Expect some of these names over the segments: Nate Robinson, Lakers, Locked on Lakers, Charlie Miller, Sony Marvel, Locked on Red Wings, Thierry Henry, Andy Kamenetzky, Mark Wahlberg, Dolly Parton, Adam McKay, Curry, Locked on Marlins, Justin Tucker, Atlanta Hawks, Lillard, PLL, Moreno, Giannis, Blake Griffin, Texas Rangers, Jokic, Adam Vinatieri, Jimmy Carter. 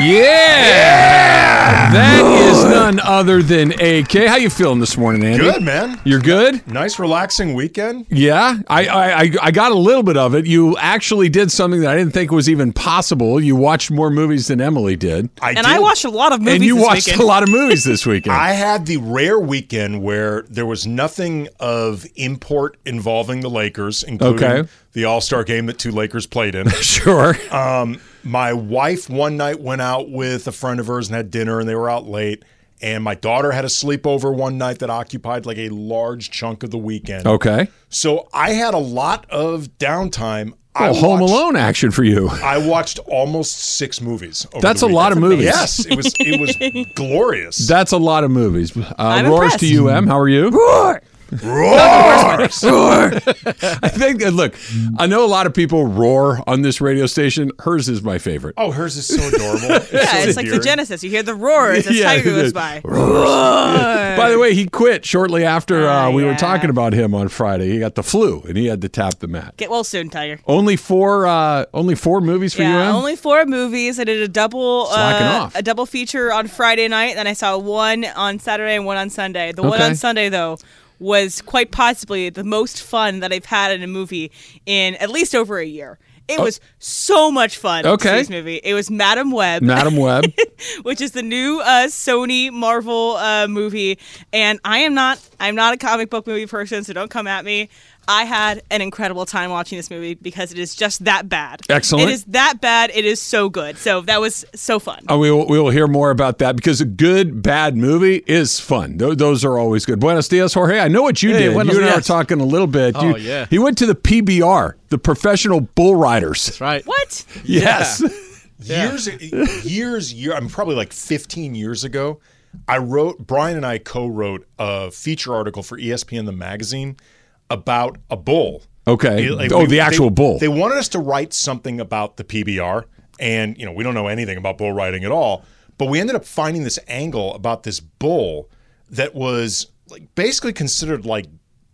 Yeah! That is none other than AK. How you feeling this morning, Andy? Good, man. You're good? Nice, relaxing weekend. Yeah. I got a little bit of it. You actually did something that I didn't think was even possible. You watched more movies than Emily did. I did. I watched a lot of movies this weekend. And you watched a lot of movies this weekend. I had the rare weekend where there was nothing of import involving the Lakers, including the All-Star game that two Lakers played in. Sure. My wife one night went out with a friend of hers and had dinner, and they were out late. And my daughter had a sleepover one night that occupied like a large chunk of the weekend. Okay. So I had a lot of downtime. Oh, Home Alone action for you. I watched almost 6 movies. That's a lot of movies. Yes, it was glorious. That's a lot of movies. Roars to you, Em. How are you? Roar! Roar! I think, look, I know a lot of people roar on this radio station. Hers is my favorite. Oh, hers is so adorable. It's like the Genesis. You hear the roars as Tiger goes by. Roar! By the way, he quit shortly after we were talking about him on Friday. He got the flu, and he had to tap the mat. Get well soon, Tiger. Only four movies for you, Em? Only 4 movies. I did a double feature on Friday night, then I saw one on Saturday and one on Sunday. The one on Sunday, though, was quite possibly the most fun that I've had in a movie in at least over a year. It was so much fun. Okay. This movie. It was Madame Web. Madame Web. Which is the new Sony Marvel movie. And I'm not a comic book movie person, so don't come at me. I had an incredible time watching this movie because it is just that bad. Excellent. It is that bad. It is so good. So that was so fun. We will hear more about that because a good, bad movie is fun. Those are always good. Buenos dias, Jorge. I know what you did. You and I were talking a little bit. Oh, yeah. He went to the PBR, the Professional Bull Riders. That's right. What? Yes. Yeah. Years, I'm probably like 15 years ago, Brian and I co-wrote a feature article for ESPN, the magazine, about a bull. Okay. The actual bull. They wanted us to write something about the PBR, and we don't know anything about bull riding at all, but we ended up finding this angle about this bull that was like basically considered like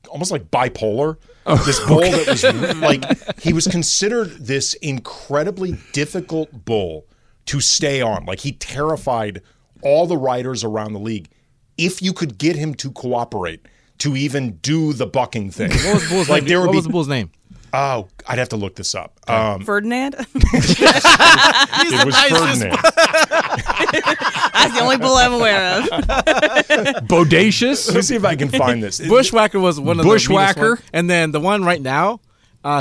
almost like bipolar. Oh, this bull that was like, he was considered this incredibly difficult bull to stay on. Like, he terrified all the riders around the league if you could get him to cooperate, to even do the bucking thing. What was the bull's name? Oh, I'd have to look this up. Ferdinand? It was Ferdinand. That's the only bull I'm aware of. Bodacious? Let's see if I can find this. Bushwhacker was one of the Bushwhacker. And then the one right now,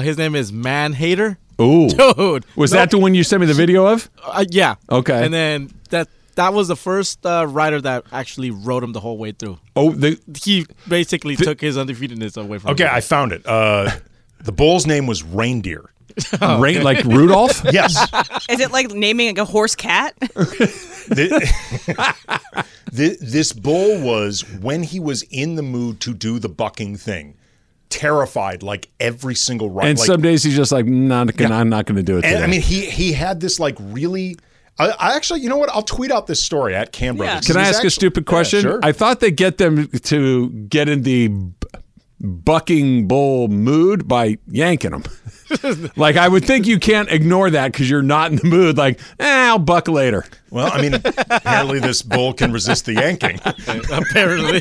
his name is Man-Hater. Ooh. Dude. Was that the one you sent me the video of? Yeah. Okay. And then that was the first rider that actually rode him the whole way through. Oh, he basically took his undefeatedness away from him. Okay, I found it. The bull's name was Reindeer. Oh, okay. Like Rudolph? Yes. Is it like naming like a horse cat? This bull was, when he was in the mood to do the bucking thing, terrified like every single rider. And like, some days he's just like, I'm not going to do it today. I mean, he had this like really... I actually, you know what? I'll tweet out this story at Cam Brothers. Can I ask a stupid question? Sure. I thought they get them to get in the bucking bull mood by yanking them. Like, I would think you can't ignore that because you're not in the mood. Like, I'll buck later. Well, I mean, apparently this bull can resist the yanking. Apparently.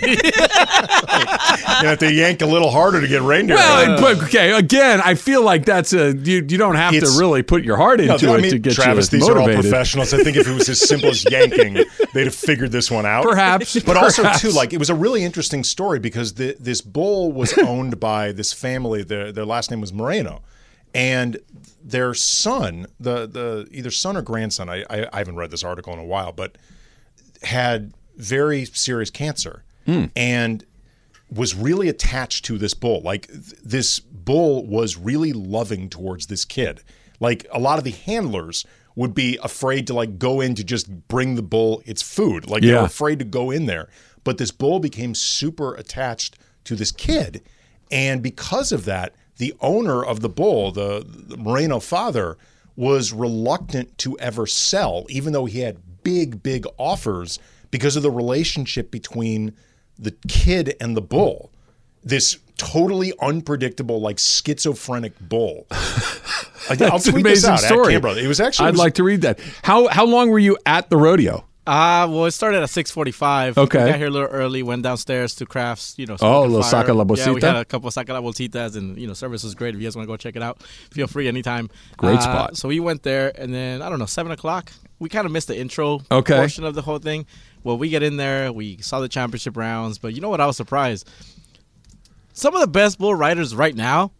You have to yank a little harder to get Reindeer. Well, okay, again, I feel like that's you don't have to really put your heart into it to get Travis, you motivated. These are all professionals. I think if it was as simple as yanking, they'd have figured this one out. Perhaps. But also, too, like, it was a really interesting story because this bull was owned by this family. Their last name was Moreno. And their son, the either son or grandson, I haven't read this article in a while, but had very serious cancer and was really attached to this bull. Like, this bull was really loving towards this kid. Like, a lot of the handlers would be afraid to, like, go in to just bring the bull its food. Like, they were afraid to go in there. But this bull became super attached to this kid. And because of that, the owner of the bull, the Moreno father, was reluctant to ever sell, even though he had big, big offers, because of the relationship between the kid and the bull. This totally unpredictable, like, schizophrenic bull. I'll tweet this out at Canberra. It was actually. I'd like to read that. How long were you at the rodeo? Well, it started at 6:45. Okay. We got here a little early, went downstairs to Crafts, you know. Oh, a little saca la bolsita. Yeah, we had a couple of saca la bolsitas, and, you know, service was great. If you guys want to go check it out, feel free anytime. Great spot. So we went there, and then, I don't know, 7 o'clock, we kind of missed the intro portion of the whole thing. Well, we get in there, we saw the championship rounds, but you know what? I was surprised. Some of the best bull riders right now,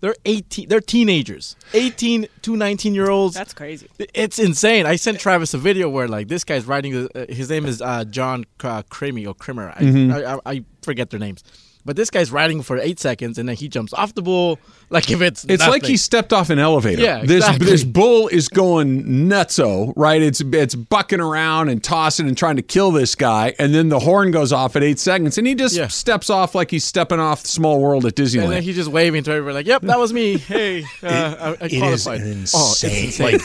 they're teenagers, 18 to 19-year-olds. That's crazy. It's insane. I sent Travis a video where, like, this guy's riding. His name is John Crimmy or Crimmer. I forget their names. But this guy's riding for 8 seconds, and then he jumps off the bull like if it's nothing. Like he stepped off an elevator. Yeah, exactly. This bull is going nutso, right? It's bucking around and tossing and trying to kill this guy, and then the horn goes off at 8 seconds, and he just steps off like he's stepping off Small World at Disneyland. And then he's just waving to everybody like, "Yep, that was me. Hey, I qualified." It is insane. Like,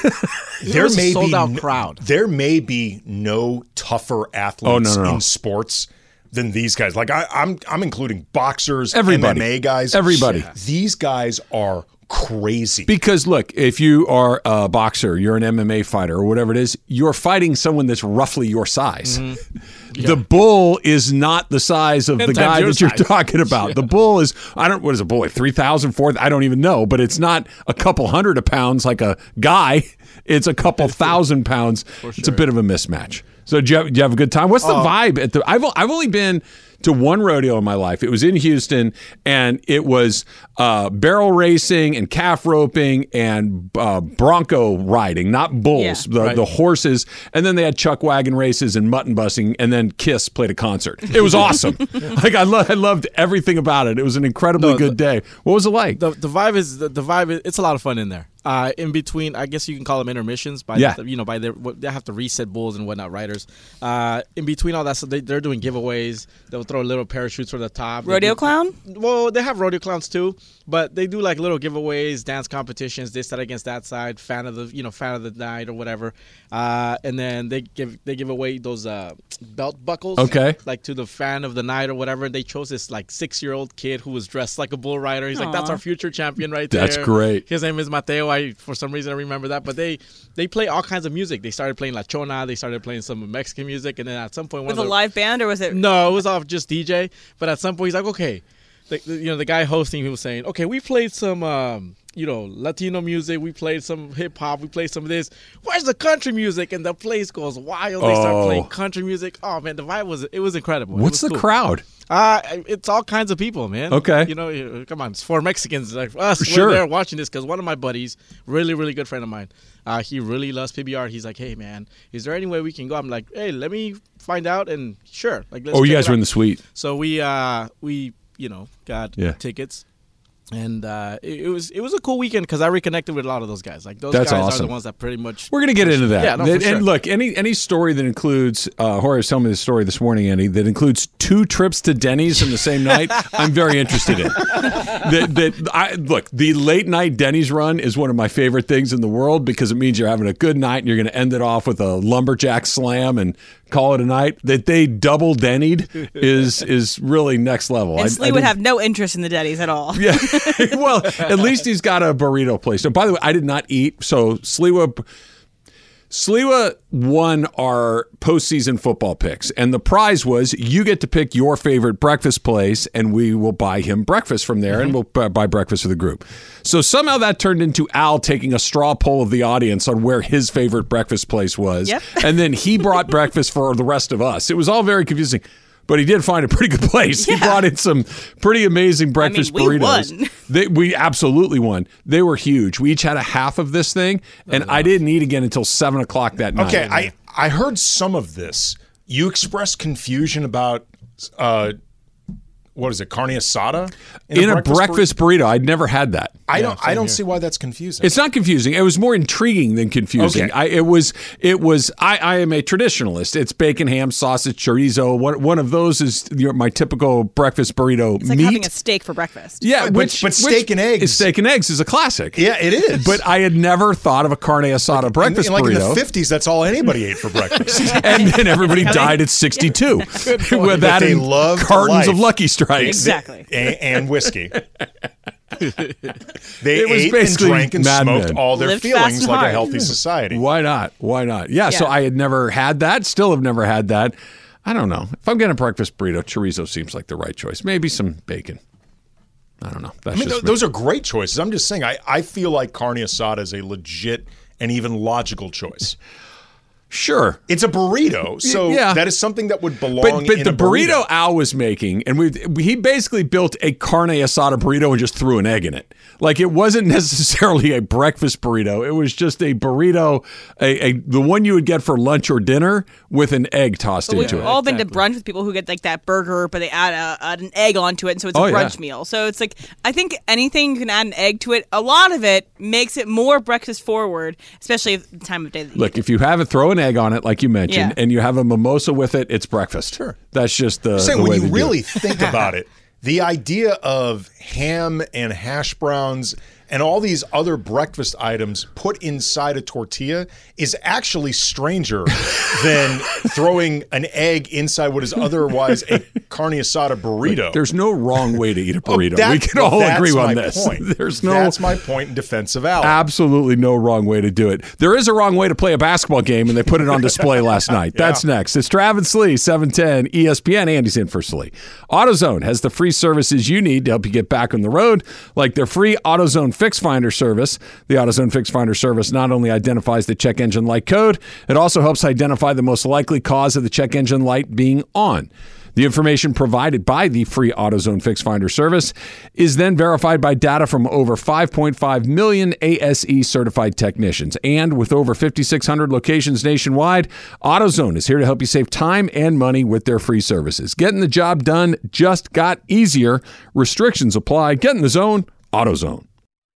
there may sold out crowd. There may be no tougher athletes in sports than these guys. Like, I'm including boxers, everybody. MMA guys. Everybody. Yeah. These guys are crazy. Because, look, if you are a boxer, you're an MMA fighter, or whatever it is, you're fighting someone that's roughly your size. Mm-hmm. Yeah. The bull is not the size of the guy that you're talking about. Yeah. The bull is, what is a bull, like 3,000, 4,000? I don't even know, but it's not a couple hundred of pounds like a guy. It's a couple thousand pounds. Sure. It's a bit of a mismatch. So do you have a good time? What's the vibe at the? I've only been to one rodeo in my life. It was in Houston, and it was barrel racing and calf roping and bronco riding, not bulls, the horses. And then they had chuck wagon races and mutton busing, and then Kiss played a concert. It was awesome. Like, I loved everything about it. It was an incredibly good day. What was it like? The vibe is it's a lot of fun in there. In between, I guess you can call them intermissions. They have to reset bulls and whatnot, riders. In between all that, so they're doing giveaways. They'll throw little parachutes from the top. Rodeo clown? Well, they have rodeo clowns too, but they do like little giveaways, dance competitions, this side against that side, fan of the night or whatever. And then they give away those belt buckles, like to the fan of the night or whatever. They chose this like 6-year-old kid who was dressed like a bull rider. He's like, "That's our future champion right there." That's great. His name is Mateo. For some reason, I remember that. But they play all kinds of music. They started playing La Chona. They started playing some Mexican music. And then at some point... Was it a live band or was it... No, it was off just DJ. But at some point, he's like, okay. The guy hosting, he was saying, okay, we played some... Latino music, we played some hip-hop, we played some of this. Where's the country music? And the place goes wild. They start playing country music. Oh, man, the vibe was incredible. What's the crowd? It's all kinds of people, man. Okay. You know, come on, it's 4 Mexicans like us. Sure. We're there watching this because one of my buddies, really, really good friend of mine, he really loves PBR. He's like, "Hey, man, is there any way we can go?" I'm like, "Hey, let me find out." And sure. Like, let's you guys were in the suite. So we got tickets. And it was a cool weekend because I reconnected with a lot of those guys. Like those guys are the ones that pretty much. We're gonna get into that. Yeah, no, for sure. And look, any story that includes Jorge was telling me this story this morning, Andy, that includes 2 trips to Denny's in the same night, I'm very interested in. The late night Denny's run is one of my favorite things in the world because it means you're having a good night and you're gonna end it off with a lumberjack slam and call it a night. That they double Denny'd is really next level. And Slee would have no interest in the Denny's at all. Yeah. Well, at least he's got a burrito place. And by the way, I did not eat. So Sliwa won our postseason football picks. And the prize was you get to pick your favorite breakfast place and we will buy him breakfast from there and we'll buy breakfast for the group. So somehow that turned into Al taking a straw poll of the audience on where his favorite breakfast place was. Yep. And then he brought breakfast for the rest of us. It was all very confusing. But he did find a pretty good place. Yeah. He brought in some pretty amazing breakfast burritos. Won. We absolutely won. They were huge. We each had a half of this thing, and I didn't eat again until 7 o'clock that night. Okay, I heard some of this. You expressed confusion about, carne asada? In a breakfast burrito. I'd never had that. I don't see why that's confusing. It's not confusing. It was more intriguing than confusing. Okay. I am a traditionalist. It's bacon, ham, sausage, chorizo. One of those is my typical breakfast burrito. It's like meat. Having a steak for breakfast. Yeah, but steak and eggs. Steak and eggs is a classic. Yeah, it is. But I had never thought of a carne asada breakfast burrito. Like in the 50s, that's all anybody ate for breakfast. And then everybody died at 62. Yeah. With that they love cartons of Lucky Strikes. Exactly. And whiskey. They ate and drank and smoked all their feelings like a healthy society. Why not? Yeah, so I had never had that, still have never had that. I don't know. If I'm getting a breakfast burrito, chorizo seems like the right choice. Maybe some bacon. I don't know. Those are great choices. I'm just saying, I feel like carne asada is a legit and even logical choice. Sure. It's a burrito, so that is something that would belong in a burrito. But the burrito Al was making, and he basically built a carne asada burrito and just threw an egg in it. Like, it wasn't necessarily a breakfast burrito. It was just a burrito, the one you would get for lunch or dinner with an egg tossed into it. We've all been to brunch with people who get, like, that burger, but they add an egg onto it, and so it's a brunch meal. So it's like, I think anything you can add an egg to it, a lot of it makes it more breakfast-forward, especially the time of day that you eat. If you have it, throw an egg on it, like you mentioned, and you have a mimosa with it, it's breakfast. Sure. That's just the way when you really think about it, the idea of ham and hash browns and all these other breakfast items put inside a tortilla is actually stranger than throwing an egg inside what is otherwise a carne asada burrito. But there's no wrong way to eat a burrito. We can all agree on this. That's my point in defense of Al. Absolutely no wrong way to do it. There is a wrong way to play a basketball game, and they put it on display last night. That's next. It's Travis Lee, 710 ESPN. Andy's in for Lee. AutoZone has the free services you need to help you get back on the road, like their free AutoZone Fix Finder service. The AutoZone Fix Finder service not only identifies the check engine light code, it also helps identify the most likely cause of the check engine light being on. The information provided by the free AutoZone Fix Finder service is then verified by data from over 5.5 million ASE certified technicians. And with over 5,600 locations nationwide, AutoZone is here to help you save time and money with their free services. Getting the job done just got easier. Restrictions apply. Get in the zone. AutoZone.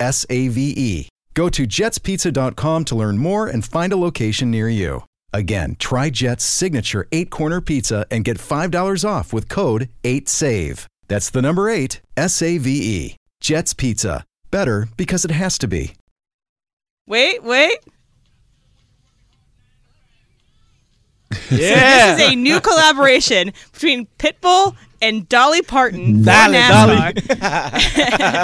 SAVE. Go to jetspizza.com to learn more and find a location near you. Again, try Jet's signature 8-corner pizza and get $5 off with code 8SAVE. That's the number 8, SAVE. Jet's Pizza. Better because it has to be. Wait. Yeah. So this is a new collaboration between Pitbull and Dolly Parton. Dolly.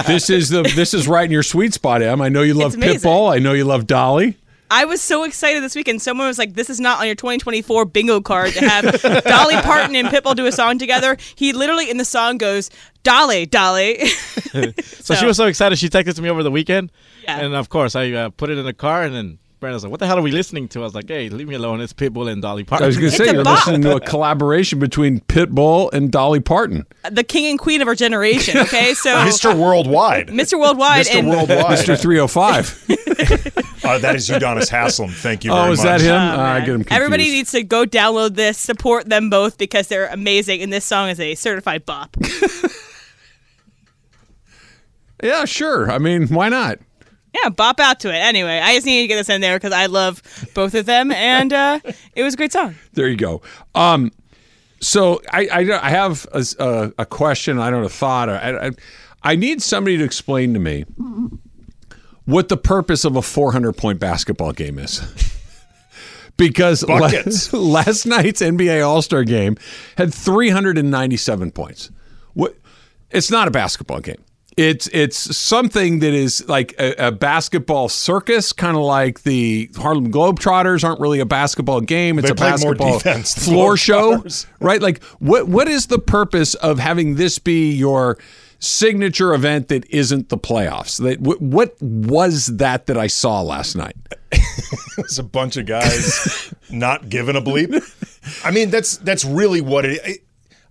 This is right in your sweet spot, Em. I know you love Pitbull. I know you love Dolly. I was so excited this weekend. Someone was like, this is not on your 2024 bingo card to have Dolly Parton and Pitbull do a song together. He literally in the song goes, Dolly, Dolly. So she was so excited. She texted me over the weekend. Yeah. And of course, I put it in the car and then Brandon's like, what the hell are we listening to? I was like, hey, leave me alone. It's Pitbull and Dolly Parton. I was going to say, you're listening to a collaboration between Pitbull and Dolly Parton. The king and queen of our generation, okay? So Mr. Worldwide. Mr. Worldwide. Mr. 305. That is Udonis Haslam. Thank you very much. Oh, is that him? I get him confused. Everybody needs to go download this, support them both, because they're amazing, and this song is a certified bop. Yeah, sure. I mean, why not? Yeah, bop out to it. Anyway, I just needed to get this in there because I love both of them, and it was a great song. There you go. So I have a question. I don't know, a thought. I need somebody to explain to me what the purpose of a 400-point basketball game is. Because last night's NBA All-Star game had 397 points. It's not a basketball game. It's something that is like a basketball circus, kind of like the Harlem Globetrotters aren't really a basketball game. It's a basketball floor show, right? Like, what is the purpose of having this be your signature event that isn't the playoffs? That what was that I saw last night? It was a bunch of guys not giving a bleep. I mean, that's really what it is.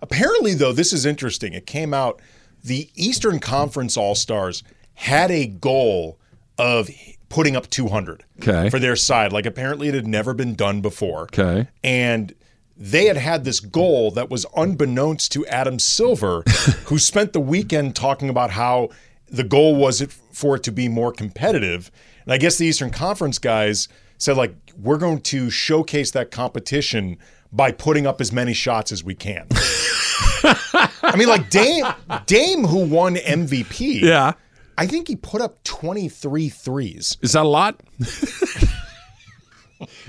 Apparently, though, this is interesting. It came out. The Eastern Conference All-Stars had a goal of putting up 200 for their side. Like, apparently it had never been done before. Okay. And they had this goal that was unbeknownst to Adam Silver, who spent the weekend talking about how the goal was for it to be more competitive. And I guess the Eastern Conference guys said, like, we're going to showcase that competition by putting up as many shots as we can. I mean, like Dame, who won MVP. Yeah, I think he put up 23 threes. Is that a lot?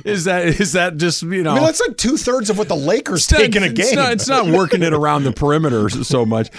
Is that just, you know? I mean, that's like 2/3 of what the Lakers take in a game. It's not working it around the perimeter so much.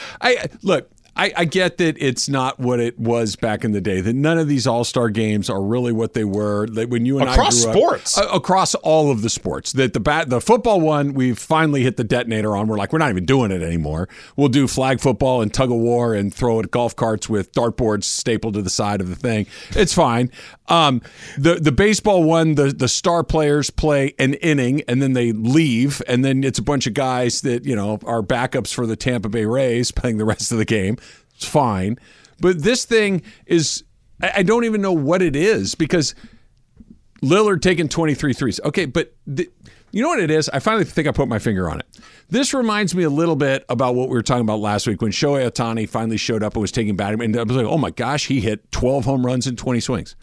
I get that it's not what it was back in the day. That none of these All-Star games are really what they were. That when you and across I grew sports, up, across all of the sports, that the football one, we've finally hit the detonator on. We're like, we're not even doing it anymore. We'll do flag football and tug of war and throw it at golf carts with dartboards stapled to the side of the thing. It's fine. The baseball one, the star players play an inning and then they leave, and then it's a bunch of guys that, you know, are backups for the Tampa Bay Rays playing the rest of the game. It's fine. But this thing is, I don't even know what it is, because Lillard taking 23 threes. Okay, but you know what it is? I finally think I put my finger on it. This reminds me a little bit about what we were talking about last week when Shohei Ohtani finally showed up and was taking batting. And I was like, oh my gosh, he hit 12 home runs in 20 swings.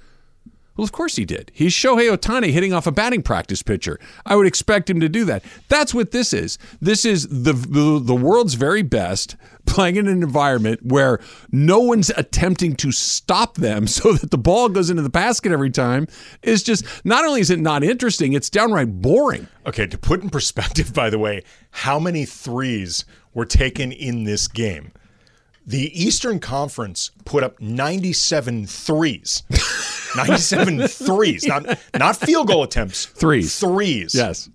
Well, of course he did. He's Shohei Ohtani hitting off a batting practice pitcher. I would expect him to do that. That's what this is. This is the world's very best playing in an environment where no one's attempting to stop them so that the ball goes into the basket every time. It's just, not only is it not interesting, it's downright boring. Okay, to put in perspective, by the way, how many threes were taken in this game? The Eastern Conference put up 97 threes. 97 threes. Not field goal attempts. Threes. Threes. Yes.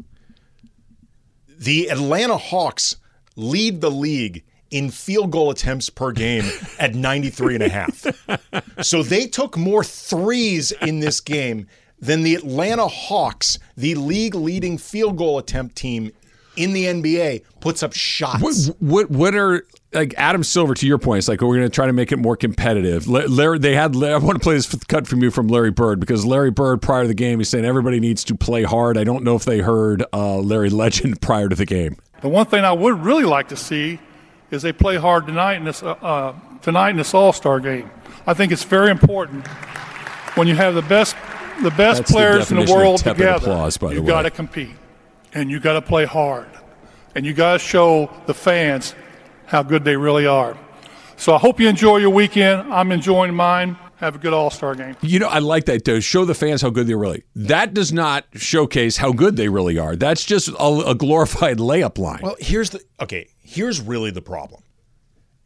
The Atlanta Hawks lead the league in field goal attempts per game at 93.5. So they took more threes in this game than the Atlanta Hawks, the league-leading field goal attempt team in the NBA, puts up shots. What are... Like Adam Silver, to your point, it's like, we're going to try to make it more competitive. I want to play this cut from you from Larry Bird, because Larry Bird, prior to the game, he's saying everybody needs to play hard. I don't know if they heard Larry Legend prior to the game. The one thing I would really like to see is they play hard tonight in this All-Star game. I think it's very important when you have the best That's players the in the world together. Applause, by the way. You got to compete, and you got to play hard, and you got to show the fans how good they really are. So I hope you enjoy your weekend. I'm enjoying mine. Have a good All-Star game. You know, I like that, though. Show the fans how good they really are. That does not showcase how good they really are. That's just a glorified layup line. Well, here's really the problem.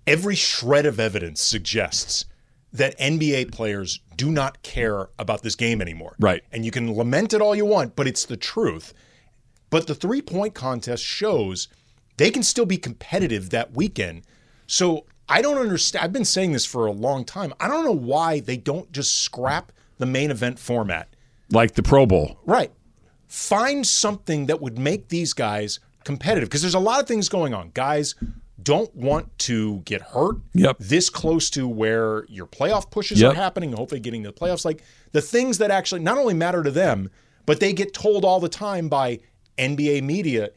Every shred of evidence suggests that NBA players do not care about this game anymore. Right. And you can lament it all you want, but it's the truth. But the three-point contest shows they can still be competitive that weekend. So I don't understand. I've been saying this for a long time. I don't know why they don't just scrap the main event format. Like the Pro Bowl. Right. Find something that would make these guys competitive, because there's a lot of things going on. Guys don't want to get hurt this close to where your playoff pushes are happening, hopefully getting to the playoffs. Like the things that actually not only matter to them, but they get told all the time by NBA media,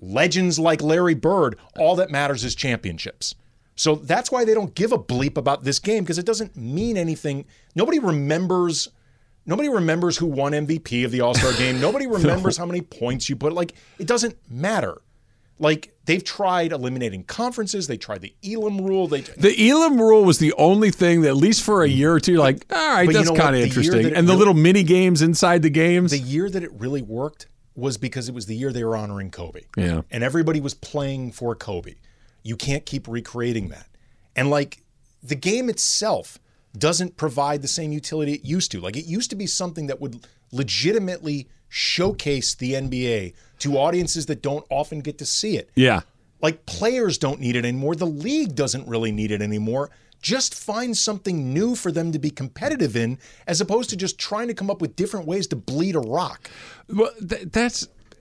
legends like Larry Bird, all that matters is championships. So that's why they don't give a bleep about this game, because it doesn't mean anything. Nobody remembers who won MVP of the All-Star game. Nobody remembers how many points you put. Like, it doesn't matter. Like, they've tried eliminating conferences. They tried the Elam rule. The Elam rule was the only thing that, at least for a year or two, like, all right, that's kind of interesting. And the little mini games inside the games. The year that it really worked was because it was the year they were honoring Kobe. Yeah. And everybody was playing for Kobe. You can't keep recreating that. And, like, the game itself doesn't provide the same utility it used to. Like, it used to be something that would legitimately showcase the NBA to audiences that don't often get to see it. Yeah. Like, players don't need it anymore. The league doesn't really need it anymore. Just find something new for them to be competitive in, as opposed to just trying to come up with different ways to bleed a rock. Well,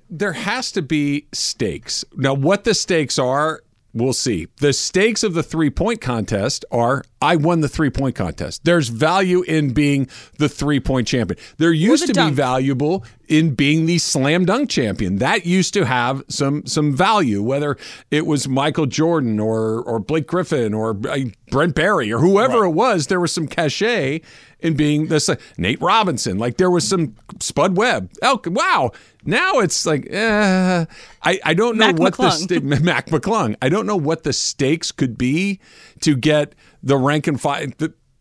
there has to be stakes. Now, what the stakes are, we'll see. The stakes of the three-point contest are, I won the three-point contest. There's value in being the three-point champion. There used to be valuable in being the slam dunk champion. That used to have some value, whether it was Michael Jordan or Blake Griffin or Brent Berry or whoever it was. There was some cachet in being this. Nate Robinson. Like, there was some Spud Webb. Oh, wow. Now it's like, I don't know what Mac McClung. I don't know what the stakes could be to get the rank and file.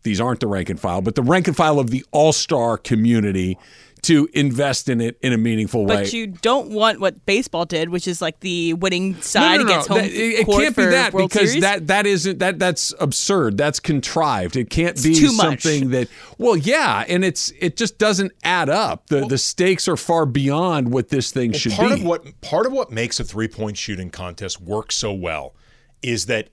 These aren't the rank and file, but the rank and file of the all-star community to invest in it in a meaningful way. But you don't want what baseball did, which is like the winning side gets home court. It can't be that, because that's absurd. That's contrived. It can't be something that. Well, yeah, and it just doesn't add up. The stakes are far beyond what this thing should be. Part of what makes a three-point shooting contest work so well is that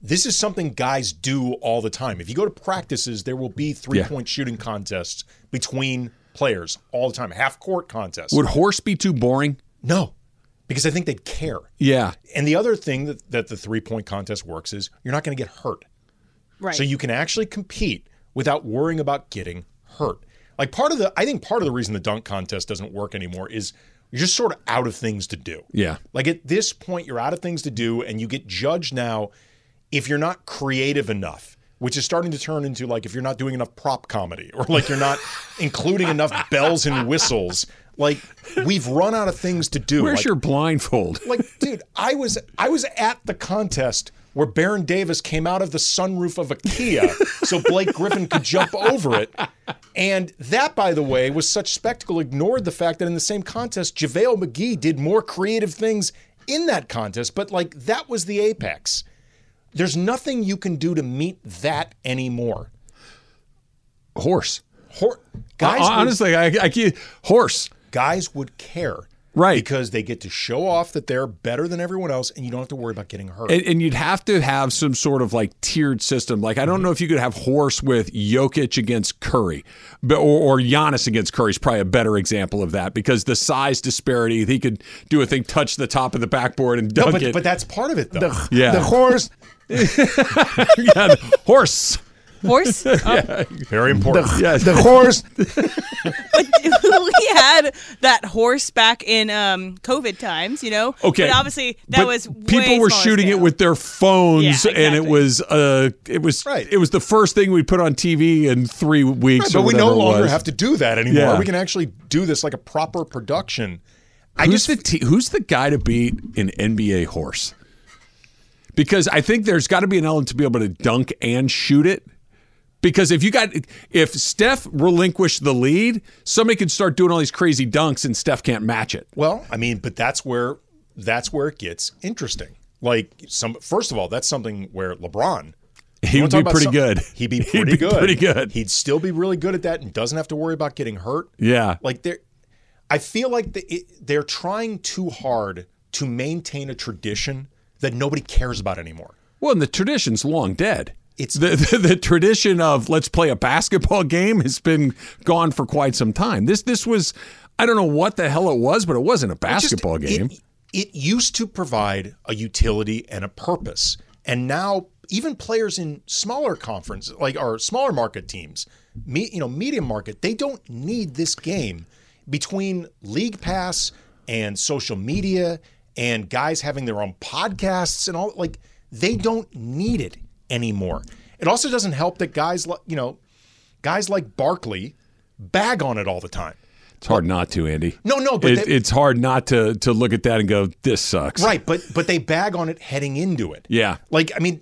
this is something guys do all the time. If you go to practices, there will be three-point shooting contests between players all the time. Half-court contests. Would horse be too boring? No, because I think they'd care. Yeah. And the other thing that the three-point contest works is you're not going to get hurt. Right. So you can actually compete without worrying about getting hurt. Like, I think part of the reason the dunk contest doesn't work anymore is you're just sort of out of things to do. Yeah. Like, at this point, you're out of things to do, and you get judged now if you're not creative enough, which is starting to turn into, like, if you're not doing enough prop comedy, or like you're not including enough bells and whistles. Like, we've run out of things to do. Where's your blindfold? Like, dude, I was at the contest where Baron Davis came out of the sunroof of a Kia so Blake Griffin could jump over it. And that, by the way, was such spectacle, ignored the fact that in the same contest, JaVale McGee did more creative things in that contest. But, like, that was the apex. There's nothing you can do to meet that anymore. Guys, honestly, I can't. Horse. Guys would care. Right. Because they get to show off that they're better than everyone else, and you don't have to worry about getting hurt. And you'd have to have some sort of, like, tiered system. Like, I don't know if you could have horse with Jokic against Curry, or Giannis against Curry is probably a better example of that, because the size disparity, he could do a thing, touch the top of the backboard and dunk it. But that's part of it, though. The horse. Yeah, horse. Yeah. Very important. The horse. We had that horse back in COVID times, you know. Okay, but obviously that was people were shooting it with their phones, yeah, exactly. And it was right. It was the first thing we put on TV in 3 weeks. Right, but we no longer have to do that anymore. Yeah. We can actually do this like a proper production. Who's the guy to beat in NBA horse? Because I think there's got to be an element to be able to dunk and shoot it. Because if Steph relinquished the lead, somebody could start doing all these crazy dunks and Steph can't match it. Well, I mean, but that's where it gets interesting. Like, first of all, that's something where LeBron, he'd be pretty good. He'd still be really good at that and doesn't have to worry about getting hurt. Yeah, like I feel like they're trying too hard to maintain a tradition that nobody cares about anymore. Well, and the tradition's long dead. It's the tradition of let's play a basketball game has been gone for quite some time. This was, I don't know what the hell it was, but it wasn't a basketball game. It used to provide a utility and a purpose. And now even players in smaller conference, like our smaller market teams, medium market, they don't need this game. Between League Pass and social media and guys having their own podcasts and all, like, they don't need it anymore. It also doesn't help that guys like Barkley bag on it all the time. It's hard not to, Andy. No, but it's hard not to look at that and go, this sucks. Right, but they bag on it heading into it. Yeah. Like, I mean,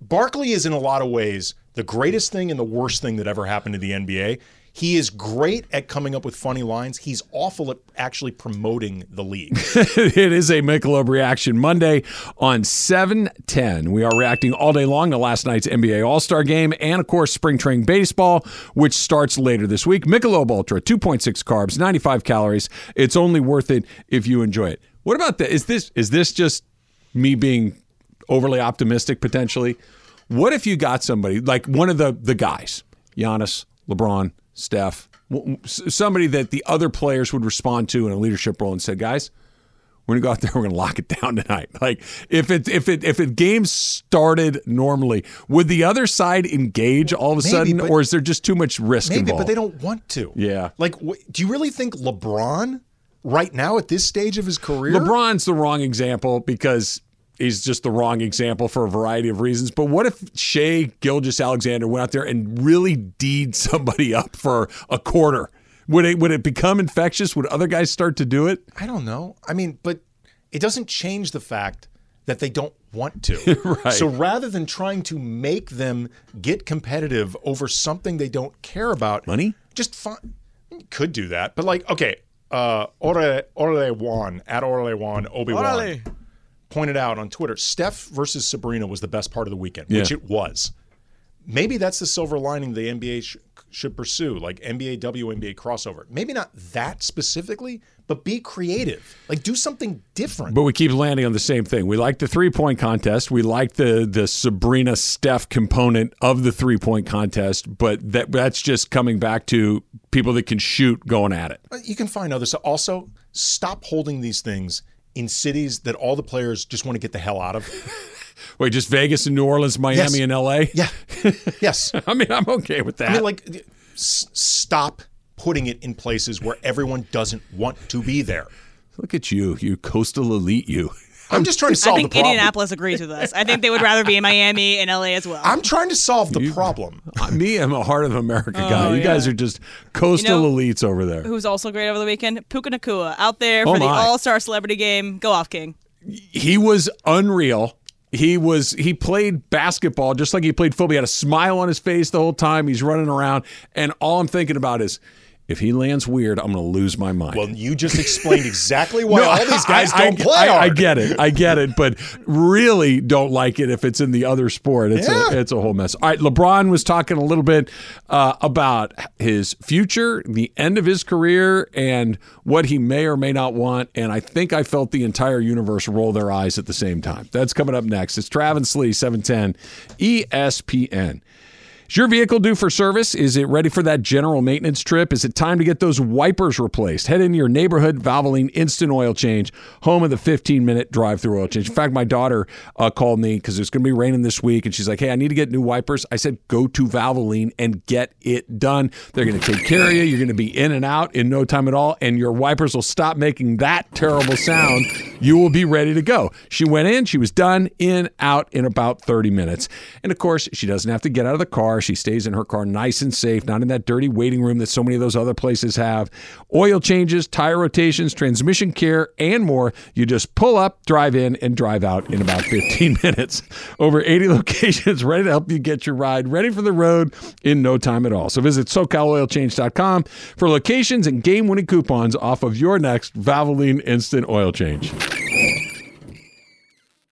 Barkley is in a lot of ways the greatest thing and the worst thing that ever happened to the NBA. He is great at coming up with funny lines. He's awful at actually promoting the league. It is a Michelob Reaction Monday on 7:10. We are reacting all day long to last night's NBA All-Star Game and, of course, spring training baseball, which starts later this week. Michelob Ultra, 2.6 carbs, 95 calories. It's only worth it if you enjoy it. What about that? Is this just me being overly optimistic potentially? What if you got somebody, like one of the guys, Giannis, LeBron, Steph, somebody that the other players would respond to in a leadership role and said, guys, we're going to go out there, we're going to lock it down tonight. Like, if games started normally, would the other side engage all of a sudden, or is there just too much risk involved? But they don't want to. Yeah. Like, do you really think LeBron, right now at this stage of his career? LeBron's the wrong example because he's just the wrong example for a variety of reasons. But what if Shai Gilgeous-Alexander went out there and really D'd somebody up for a quarter? Would it become infectious? Would other guys start to do it? I don't know. I mean, but it doesn't change the fact that they don't want to. Right. So rather than trying to make them get competitive over something they don't care about. Money? Just fine. You could do that. But like, okay, Obi-Wan pointed out on Twitter, Steph versus Sabrina was the best part of the weekend, which it was. Maybe that's the silver lining the NBA should pursue, like NBA, WNBA crossover. Maybe not that specifically, but be creative. Like, do something different. But we keep landing on the same thing. We like the three-point contest. We like the Sabrina-Steph component of the three-point contest, but that's just coming back to people that can shoot going at it. You can find others. Also, stop holding these things in cities that all the players just want to get the hell out of. Wait, just Vegas and New Orleans, Miami, and L.A.? Yeah. Yes. I mean, I'm okay with that. I mean, like, stop putting it in places where everyone doesn't want to be there. Look at you. You coastal elite, you. I'm just trying to solve the problem. I think Indianapolis agrees with us. I think they would rather be in Miami and L.A. as well. I'm trying to solve the problem. Me, I'm a Heart of America guy. You guys are just coastal elites over there. Who's also great over the weekend? Puka Nacua out there for the All-Star Celebrity Game. Go off, King. He was unreal. He played basketball just like he played football. He had a smile on his face the whole time. He's running around. And all I'm thinking about is, if he lands weird, I'm going to lose my mind. Well, you just explained exactly why all these guys don't play hard. I get it. I get it. But really don't like it if it's in the other sport. It's a whole mess. All right, LeBron was talking a little bit about his future, the end of his career, and what he may or may not want. And I think I felt the entire universe roll their eyes at the same time. That's coming up next. It's Travis Lee, 710 ESPN. Is your vehicle due for service? Is it ready for that general maintenance trip? Is it time to get those wipers replaced? Head into your neighborhood Valvoline Instant Oil Change, home of the 15-minute drive-through oil change. In fact, my daughter called me because it's going to be raining this week, and she's like, hey, I need to get new wipers. I said, go to Valvoline and get it done. They're going to take care of you. You're going to be in and out in no time at all, and your wipers will stop making that terrible sound. You will be ready to go. She went in. She was done, in, out, in about 30 minutes. And, of course, she doesn't have to get out of the car. She stays in her car nice and safe, not in that dirty waiting room that so many of those other places have. Oil changes, tire rotations, transmission care, and more. You just pull up, drive in, and drive out in about 15 minutes. Over 80 locations ready to help you get your ride ready for the road in no time at all. So visit SoCalOilChange.com for locations and game-winning coupons off of your next Valvoline Instant Oil Change.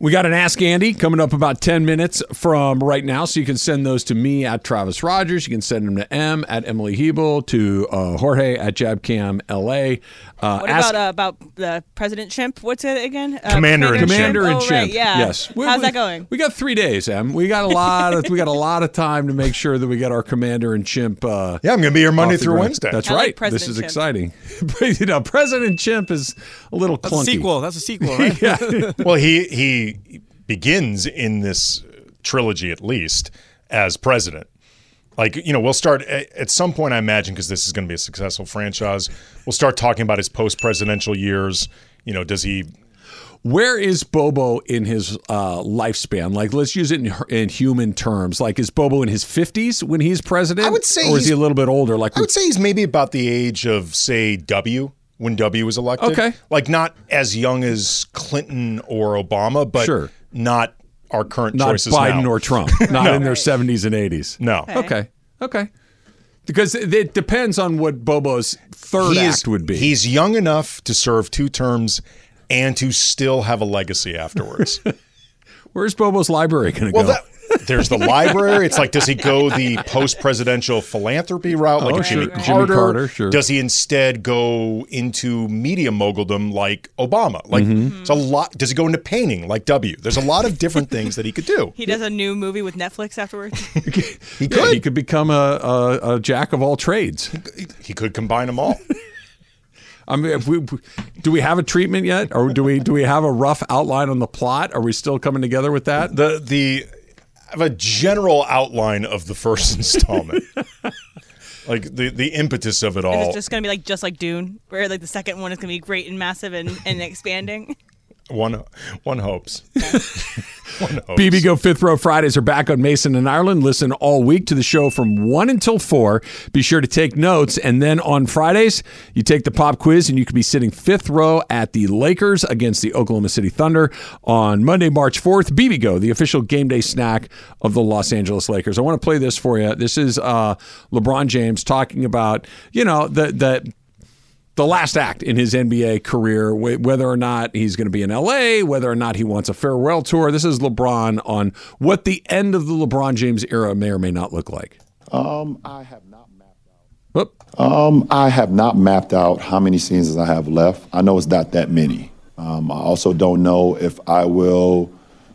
We got an Ask Andy coming up about 10 minutes from right now, so you can send those to me at Travis Rogers. You can send them to M at Emily Hebel, to Jorge at JabCam LA. What about the President Chimp? What's it again? Commander in Chimp. Right, yeah. Yes. How's that going? We got 3 days, Em. We got a lot of time to make sure that we get our Commander in Chimp. I'm going to be here Monday through Wednesday. That's right. Like this is exciting. You know, President Chimp is a little clunky. That's a sequel, right? Yeah. Well, he begins in this trilogy, at least, as president. Like, you know, we'll start at some point, I imagine, because this is going to be a successful franchise. We'll start talking about his post-presidential years. You know, does he... Where is Bobo in his lifespan? Like, let's use it in human terms. Like, is Bobo in his 50s when he's president? I would say, or is he a little bit older? Like, I would say he's maybe about the age of, say, W. When W was elected. Okay. Like, not as young as Clinton or Obama, but sure. Not our current not choices Biden now. Not Biden or Trump. Not no. In their 70s and 80s. No. Okay. Because it depends on what Bobo's third act would be. He's young enough to serve 2 terms and to still have a legacy afterwards. Where's Bobo's library going to go? There's the library. It's like, does he go the post-presidential philanthropy route, like Jimmy Carter? Sure. Does he instead go into media moguldom like Obama? Like, It's a lot. Does he go into painting like W? There's a lot of different things that he could do. He does a new movie with Netflix afterwards. He could. Yeah, he could become a jack of all trades. He could combine them all. I mean, do we have a treatment yet, or do we have a rough outline on the plot? Are we still coming together with that? I have a general outline of the first installment, like the impetus of it all. And it's just going to be like Dune, where like the second one is going to be great and massive and expanding. One hopes. BB Go Fifth Row Fridays are back on Mason and Ireland. Listen all week to the show from 1 until 4. Be sure to take notes. And then on Fridays, you take the pop quiz, and you could be sitting fifth row at the Lakers against the Oklahoma City Thunder on Monday, March 4th. BB Go, the official game day snack of the Los Angeles Lakers. I want to play this for you. This is LeBron James talking about, you know, the last act in his NBA career, whether or not he's going to be in LA, whether or not he wants a farewell tour. This is LeBron on what the end of the LeBron James era may or may not look like. I have not mapped out how many seasons I have left. I know it's not that many. I also don't know if I will.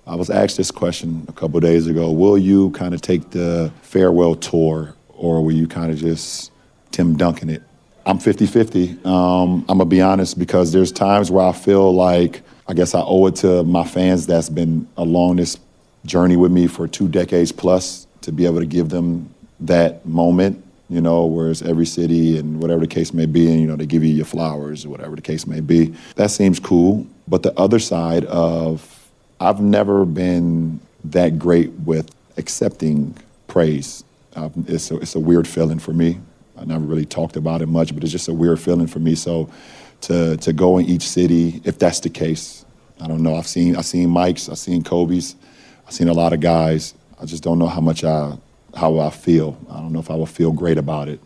I was asked this question a couple of days ago. Will you kind of take the farewell tour, or will you kind of just Tim Duncan it? I'm 50-50. I'm going to be honest, because there's times where I feel like I guess I owe it to my fans that's been along this journey with me for 2 decades plus to be able to give them that moment, you know, whereas every city and whatever the case may be, and, you know, they give you your flowers or whatever the case may be. That seems cool. But the other side of I've never been that great with accepting praise. It's a weird feeling for me. I never really talked about it much, but it's just a weird feeling for me. So to go in each city, if that's the case, I don't know. I've seen Mike's, I've seen Kobe's, I've seen a lot of guys. I just don't know how I feel. I don't know if I will feel great about it.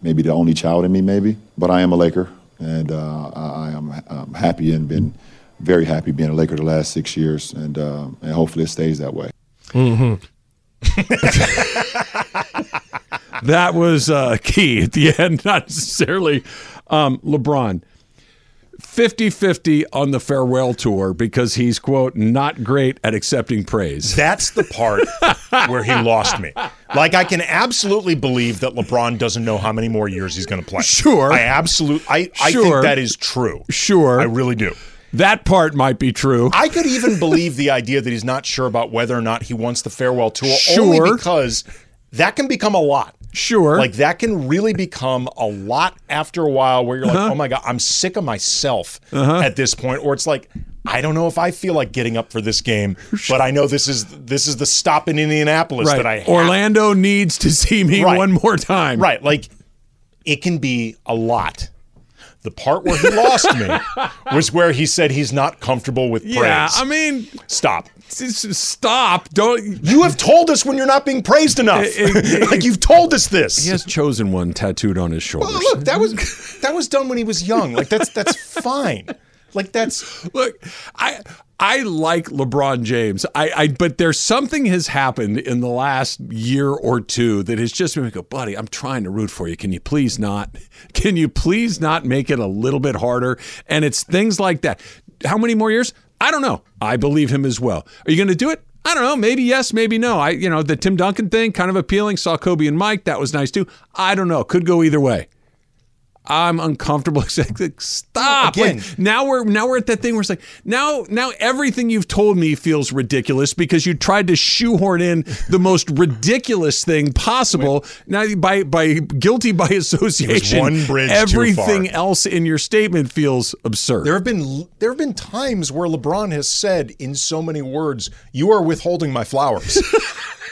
Maybe the only child in me, maybe. But I am a Laker, and I'm happy and been very happy being a Laker the last 6 years, and hopefully it stays that way. Mm-hmm. That was key at the end, not necessarily LeBron. 50-50 on the farewell tour because he's, quote, not great at accepting praise. That's the part where he lost me. Like, I can absolutely believe that LeBron doesn't know how many more years he's going to play. Sure. I think that is true. Sure. I really do. That part might be true. I could even believe the idea that he's not sure about whether or not he wants the farewell tour, only because that can become a lot. Sure. Like, that can really become a lot after a while where you're like, oh, my God, I'm sick of myself at this point. Or it's like, I don't know if I feel like getting up for this game, but I know this is the stop in Indianapolis that I have. Orlando needs to see me one more time. Right. Like, it can be a lot. The part where he lost me was where he said he's not comfortable with praise. Yeah, I mean... Stop. Don't... You have told us when you're not being praised enough. Like, you've told us this. He has chosen one tattooed on his shoulders. Well, look, that was done when he was young. Like, that's fine. Like, that's... Look, I like LeBron James, but there's something has happened in the last year or two that has just made me go, buddy, I'm trying to root for you. Can you please not? Can you please not make it a little bit harder? And it's things like that. How many more years? I don't know. I believe him as well. Are you going to do it? I don't know. Maybe yes, maybe no. The Tim Duncan thing, kind of appealing. Saw Kobe and Mike. That was nice too. I don't know. Could go either way. I'm uncomfortable. Stop. Again. Like, now we're at that thing where it's like, now everything you've told me feels ridiculous because you tried to shoehorn in the most ridiculous thing possible. Now by guilty by association, one bridge everything too far. Else in your statement feels absurd. There have been times where LeBron has said in so many words, "You are withholding my flowers."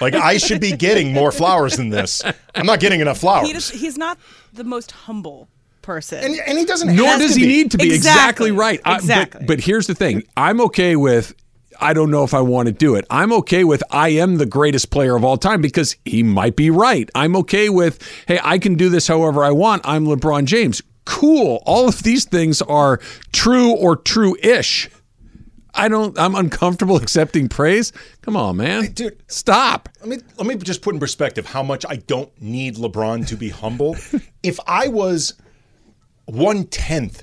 Like, I should be getting more flowers than this. I'm not getting enough flowers. He's not the most humble person. And he doesn't have to be. Nor does he need to be. Exactly right. Exactly. But here's the thing. I'm okay with, I don't know if I want to do it. I'm okay with, I am the greatest player of all time, because he might be right. I'm okay with, hey, I can do this however I want. I'm LeBron James. Cool. All of these things are true or true-ish. I'm uncomfortable accepting praise. Come on, man. Hey, dude, stop. Let me just put in perspective how much I don't need LeBron to be humble. If I was 1/10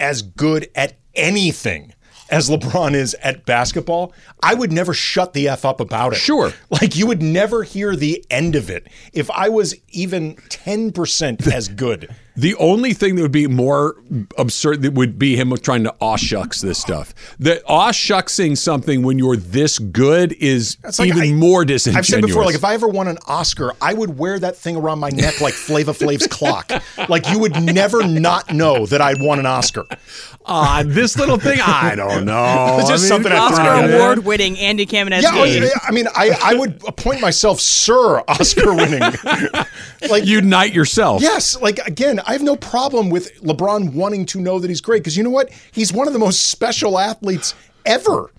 as good at anything as LeBron is at basketball, I would never shut the F up about it. Sure. Like, you would never hear the end of it if I was even 10% as good. The only thing that would be more absurd that would be him trying to aw shucks this stuff. The aw shucksing something when you're this good is like more disingenuous. I've said before, like, if I ever won an Oscar, I would wear that thing around my neck like Flava Flav's clock. Like, you would never not know that I'd won an Oscar. This little thing, I don't know. It's just something I thought. Oscar award-winning Andy Kamenetzky. Yeah, I would appoint myself Sir Oscar-winning. Like, you'd knight yourself. Yes, like, again, I have no problem with LeBron wanting to know that he's great, because you know what? He's one of the most special athletes ever.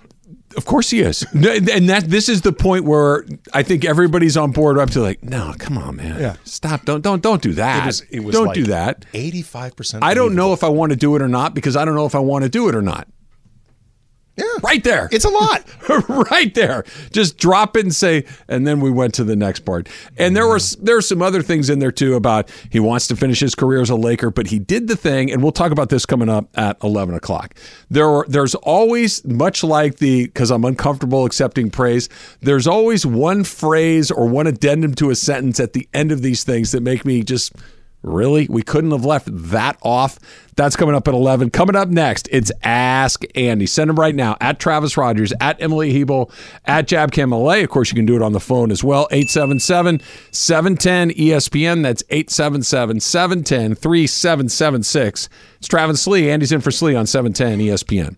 Of course he is. And this is the point where I think everybody's on board up to like, no, come on, man. Yeah. Stop. Don't do that. It was don't like do that. 85%. I don't know if I want to do it or not, because I don't know if I want to do it or not. Yeah. Right there. It's a lot. Right there. Just drop it and say, and then we went to the next part. And there were some other things in there too about he wants to finish his career as a Laker, but he did the thing, and we'll talk about this coming up at 11 o'clock. There's always, much like because I'm uncomfortable accepting praise, there's always one phrase or one addendum to a sentence at the end of these things that make me just... Really? We couldn't have left that off. That's coming up at 11. Coming up next, it's Ask Andy. Send him right now at Travis Rogers, at Emily Hebel, at Jab Cam LA. Of course, you can do it on the phone as well. 877-710-ESPN. That's 877-710-3776. It's Travis Slee. Andy's in for Slee on 710 ESPN.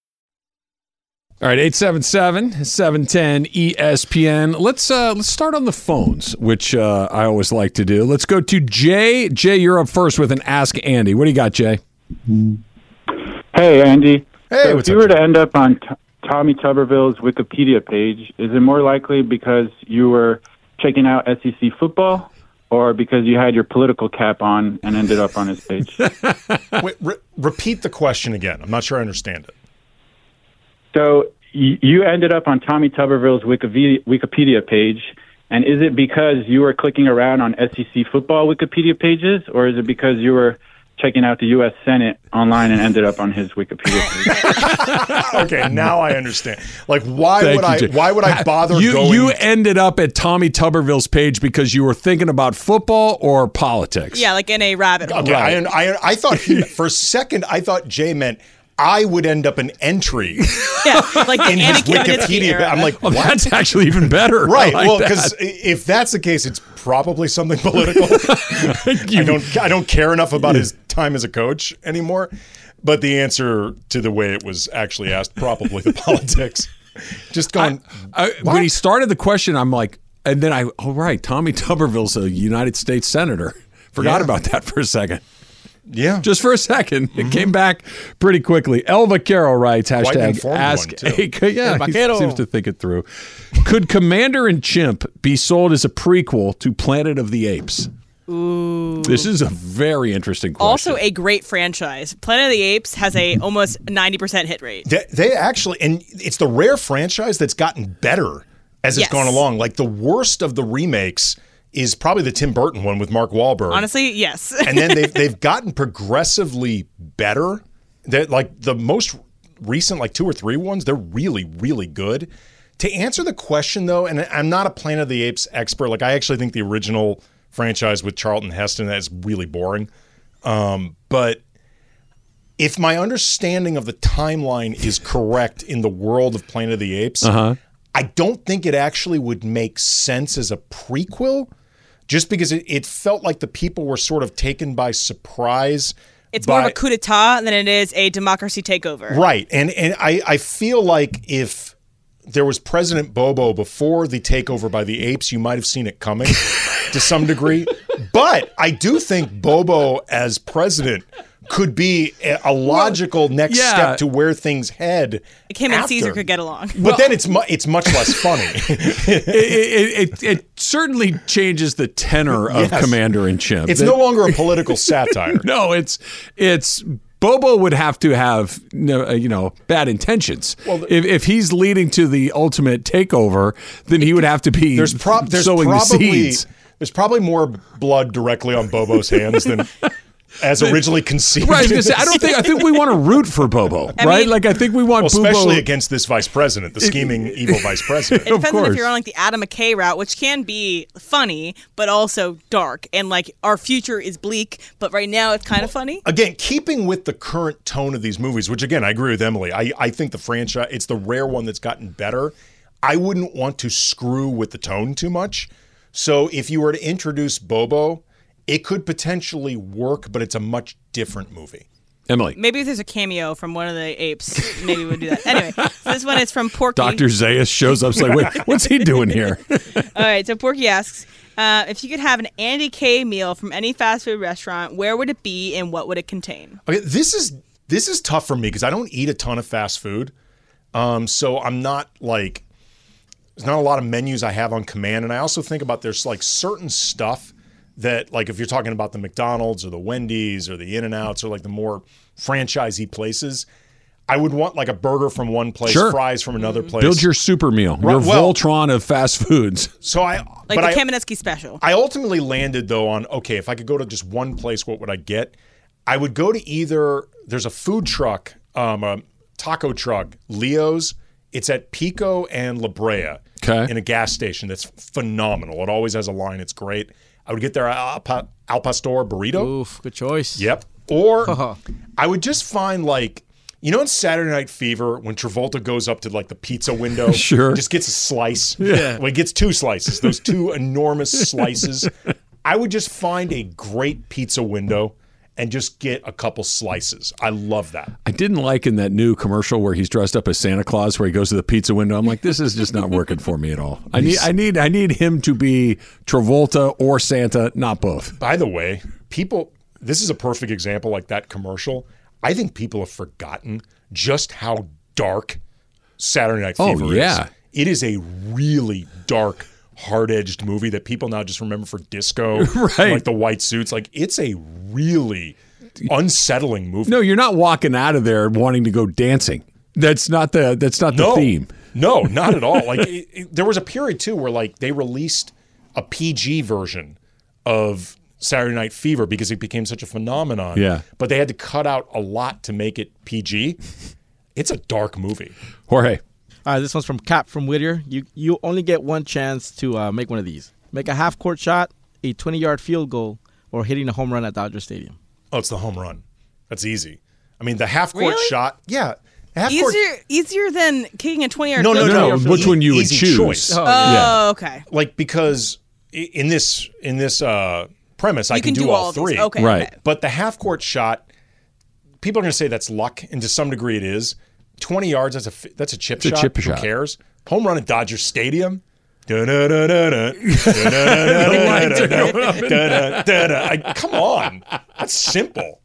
All right, 877-710-ESPN. Let's start on the phones, which I always like to do. Let's go to Jay. Jay, you're up first with an Ask Andy. What do you got, Jay? Hey, Andy. Hey, so what's up? If you were to end up on Tommy Tuberville's Wikipedia page, is it more likely because you were checking out SEC football or because you had your political cap on and ended up on his page? Wait, repeat the question again. I'm not sure I understand it. So you ended up on Tommy Tuberville's Wikipedia page, and is it because you were clicking around on SEC football Wikipedia pages, or is it because you were checking out the U.S. Senate online and ended up on his Wikipedia page? Okay, now I understand. Like, why would I bother going? You ended up at Tommy Tuberville's page because you were thinking about football or politics. Yeah, like in a rabbit hole. Okay, right. I thought, for a second, I thought Jay meant I would end up an entry like in his Wikipedia. Era. I'm like, that's actually even better. Right. Like, well, because if that's the case, it's probably something political. I don't care enough about his time as a coach anymore. But the answer to the way it was actually asked, probably the politics. Just going. When he started the question, I'm like, and then Tommy Tuberville's a United States Senator. Forgot about that for a second. Yeah. Just for a second. It came back pretty quickly. Elva Carroll writes, hashtag ask AK. Yeah, he seems to think it through. Could Commander and Chimp be sold as a prequel to Planet of the Apes? Ooh. This is a very interesting question. Also a great franchise. Planet of the Apes has a almost 90% hit rate. They actually, and it's the rare franchise that's gotten better as it's gone along. Like the worst of the remakes is probably the Tim Burton one with Mark Wahlberg. Honestly, yes. And then they've gotten progressively better. They're like the most recent, like 2 or 3 ones, they're really, really good. To answer the question, though, and I'm not a Planet of the Apes expert. Like, I actually think the original franchise with Charlton Heston is really boring. But if my understanding of the timeline is correct in the world of Planet of the Apes, I don't think it actually would make sense as a prequel. Just because it felt like the people were sort of taken by surprise. It's more of a coup d'etat than it is a democracy takeover. Right. And I feel like if there was President Bobo before the takeover by the apes, you might have seen it coming to some degree. But I do think Bobo as president could be a logical next step to where things head. Him and Caesar could get along. But then it's much less funny. it certainly changes the tenor of Commander and Chimp. It's no longer a political satire. No, it's Bobo would have to have bad intentions. Well, if he's leading to the ultimate takeover, then he would have to be sowing the seeds. There's probably more blood directly on Bobo's hands than as originally conceived. Right, I think we want to root for Bobo, right? I think we want Bobo. Especially against this vice president, the scheming, evil vice president. It depends on if you're on the Adam McKay route, which can be funny, but also dark. And our future is bleak, but right now it's kind of funny. Again, keeping with the current tone of these movies, which again, I agree with Emily. I think the franchise, it's the rare one that's gotten better. I wouldn't want to screw with the tone too much. So if you were to introduce Bobo, it could potentially work, but it's a much different movie. Emily. Maybe if there's a cameo from one of the apes, maybe we'll do that. Anyway, so this one is from Porky. Dr. Zaius shows up, like, wait, what's he doing here? All right, so Porky asks, if you could have an Andy K meal from any fast food restaurant, where would it be and what would it contain? Okay, this is tough for me because I don't eat a ton of fast food. So I'm not like, there's not a lot of menus I have on command. And I also think about there's like certain stuff that, like, if you're talking about the McDonald's or the Wendy's or the In-N-Outs or like the more franchisee places, I would want like a burger from one place, fries from another place. Build your super meal, your Voltron of fast foods. So Like the Kamenetzky special. I ultimately landed, though, on, okay, if I could go to just one place, what would I get? I would go to either, there's a food truck, a taco truck, Leo's. It's at Pico and La Brea in a gas station that's phenomenal. It always has a line. It's great. I would get their Al Pastor burrito. Oof, good choice. Yep. Or I would just find like, you know, in Saturday Night Fever, when Travolta goes up to like the pizza window, just gets a slice. Yeah. Well, he gets two slices, those two enormous slices. I would just find a great pizza window and just get a couple slices. I love that. I didn't like in that new commercial where he's dressed up as Santa Claus, where he goes to the pizza window. I'm like, this is just not working for me at all. I need him to be Travolta or Santa, not both. By the way, people, this is a perfect example, like that commercial. I think people have forgotten just how dark Saturday Night Fever is. It is a really dark, hard-edged movie that people now just remember for disco, and like the white suits. Like, it's a really unsettling movie. No, you're not walking out of there wanting to go dancing. That's not the theme. No, not at all. Like there was a period too where like they released a PG version of Saturday Night Fever because it became such a phenomenon. Yeah. But they had to cut out a lot to make it PG. It's a dark movie. Jorge. All right, this one's from Cap from Whittier. You only get one chance to make one of these. Make a half-court shot, a 20-yard field goal, or hitting a home run at Dodger Stadium. Oh, it's the home run. That's easy. I mean, the half-court shot. Yeah. Easier than kicking a 20-yard field goal. No. Which one you would choose. Choice. Okay. Like, because in this premise, I can do all three. Okay. Right. But the half-court shot, people are going to say that's luck, and to some degree it is. 20 yards, that's a chip shot. Who cares? Home run at Dodger Stadium. Come on. That's simple.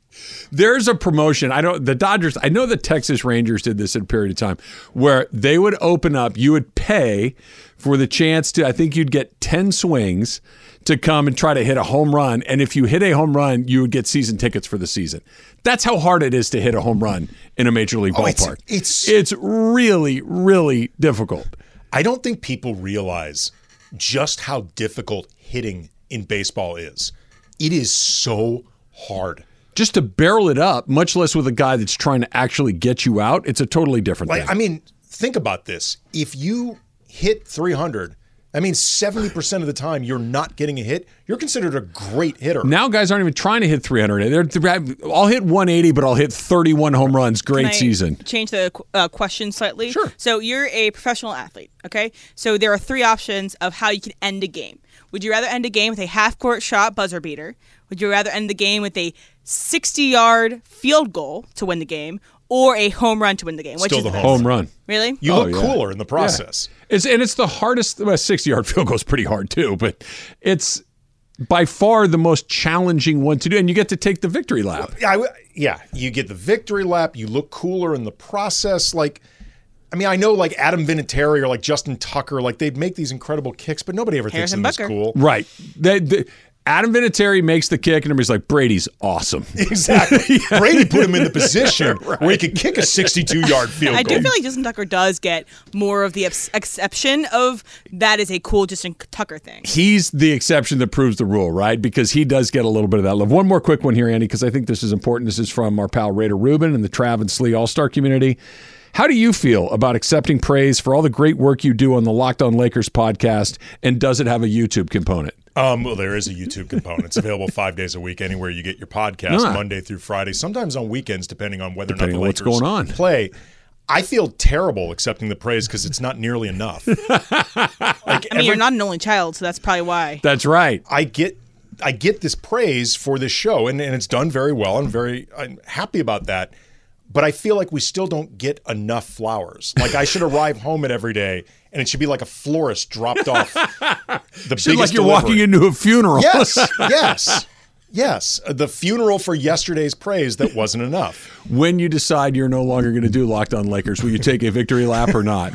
There's a promotion. The Dodgers, I know the Texas Rangers did this in a period of time where they would open up, you would pay for the chance to, I think you'd get 10 swings to come and try to hit a home run. And if you hit a home run, you would get season tickets for the season. That's how hard it is to hit a home run in a major league ballpark. It's really, really difficult. I don't think people realize just how difficult hitting in baseball is. It is so hard. Just to barrel it up, much less with a guy that's trying to actually get you out, it's a totally different thing. I mean, think about this. If you hit 300, that means 70% of the time you're not getting a hit. You're considered a great hitter. Now guys aren't even trying to hit 300. I'll hit 180, but I'll hit 31 home runs. Great season. Change the question slightly. Sure. So you're a professional athlete, okay? So there are three options of how you can end a game. Would you rather end a game with a half-court shot buzzer beater? Would you rather end the game with a 60-yard field goal to win the game, or a home run to win the game? Which Still is the home run. Really? You look cooler in the process. Yeah. It's the hardest. Well, 60-yard field goal is pretty hard too, but it's by far the most challenging one to do, and you get to take the victory lap. Yeah, you get the victory lap. You look cooler in the process. Like, I mean, I know like Adam Vinatieri or like Justin Tucker, like they'd make these incredible kicks, but nobody ever thinks of them as cool. Right. Adam Vinatieri makes the kick, and everybody's like, Brady's awesome. Exactly. Yeah. Brady put him in the position where he could kick a 62-yard field goal. I do feel like Justin Tucker does get more of the exception of that is a cool Justin Tucker thing. He's the exception that proves the rule, right? Because he does get a little bit of that love. One more quick one here, Andy, because I think this is important. This is from our pal Raider Rubin and the Trav and Slee All-Star community. How do you feel about accepting praise for all the great work you do on the Locked on Lakers podcast, and does it have a YouTube component? Well, there is a YouTube component. It's available 5 days a week anywhere you get your podcast, Monday through Friday, sometimes on weekends, depending on whether or not the Lakers play. I feel terrible accepting the praise because it's not nearly enough. You're not an only child, so that's probably why. That's right. I get this praise for this show, and it's done very well. I'm happy about that. But I feel like we still don't get enough flowers. Like, I should arrive home at every day, and it should be like a florist dropped off the biggest like you're delivery. Walking into a funeral. Yes. The funeral for yesterday's praise that wasn't enough. When you decide you're no longer going to do Locked on Lakers, will you take a victory lap or not?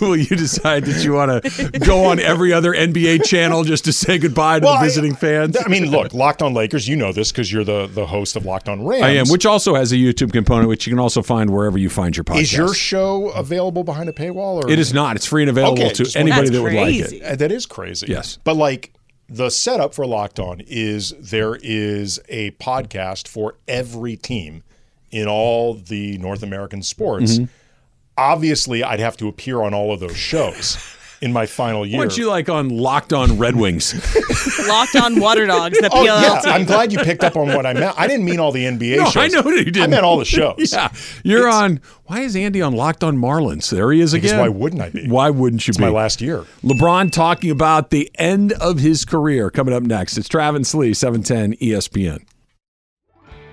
will you decide that you want to go on every other NBA channel just to say goodbye to the visiting fans? I mean, look, Locked on Lakers, you know this because you're the host of Locked on Rams. I am, which also has a YouTube component, which you can also find wherever you find your podcast. Is your show available behind a paywall? Or? It is not. It's free and available to anybody that would like it. That is crazy. Yes. But like... the setup for Locked On is there is a podcast for every team in all the North American sports. Mm-hmm. Obviously, I'd have to appear on all of those shows in my final year. Weren't you like on Locked On Red Wings? Locked On Water Dogs, the PLL team. I'm glad you picked up on what I meant. I didn't mean all the NBA shows. I know that you didn't. I meant all the shows. Yeah. Why is Andy on Locked On Marlins? There he is again. Because why wouldn't I be? Why wouldn't you be? It's my last year. LeBron talking about the end of his career coming up next. It's Travis Lee, 710 ESPN.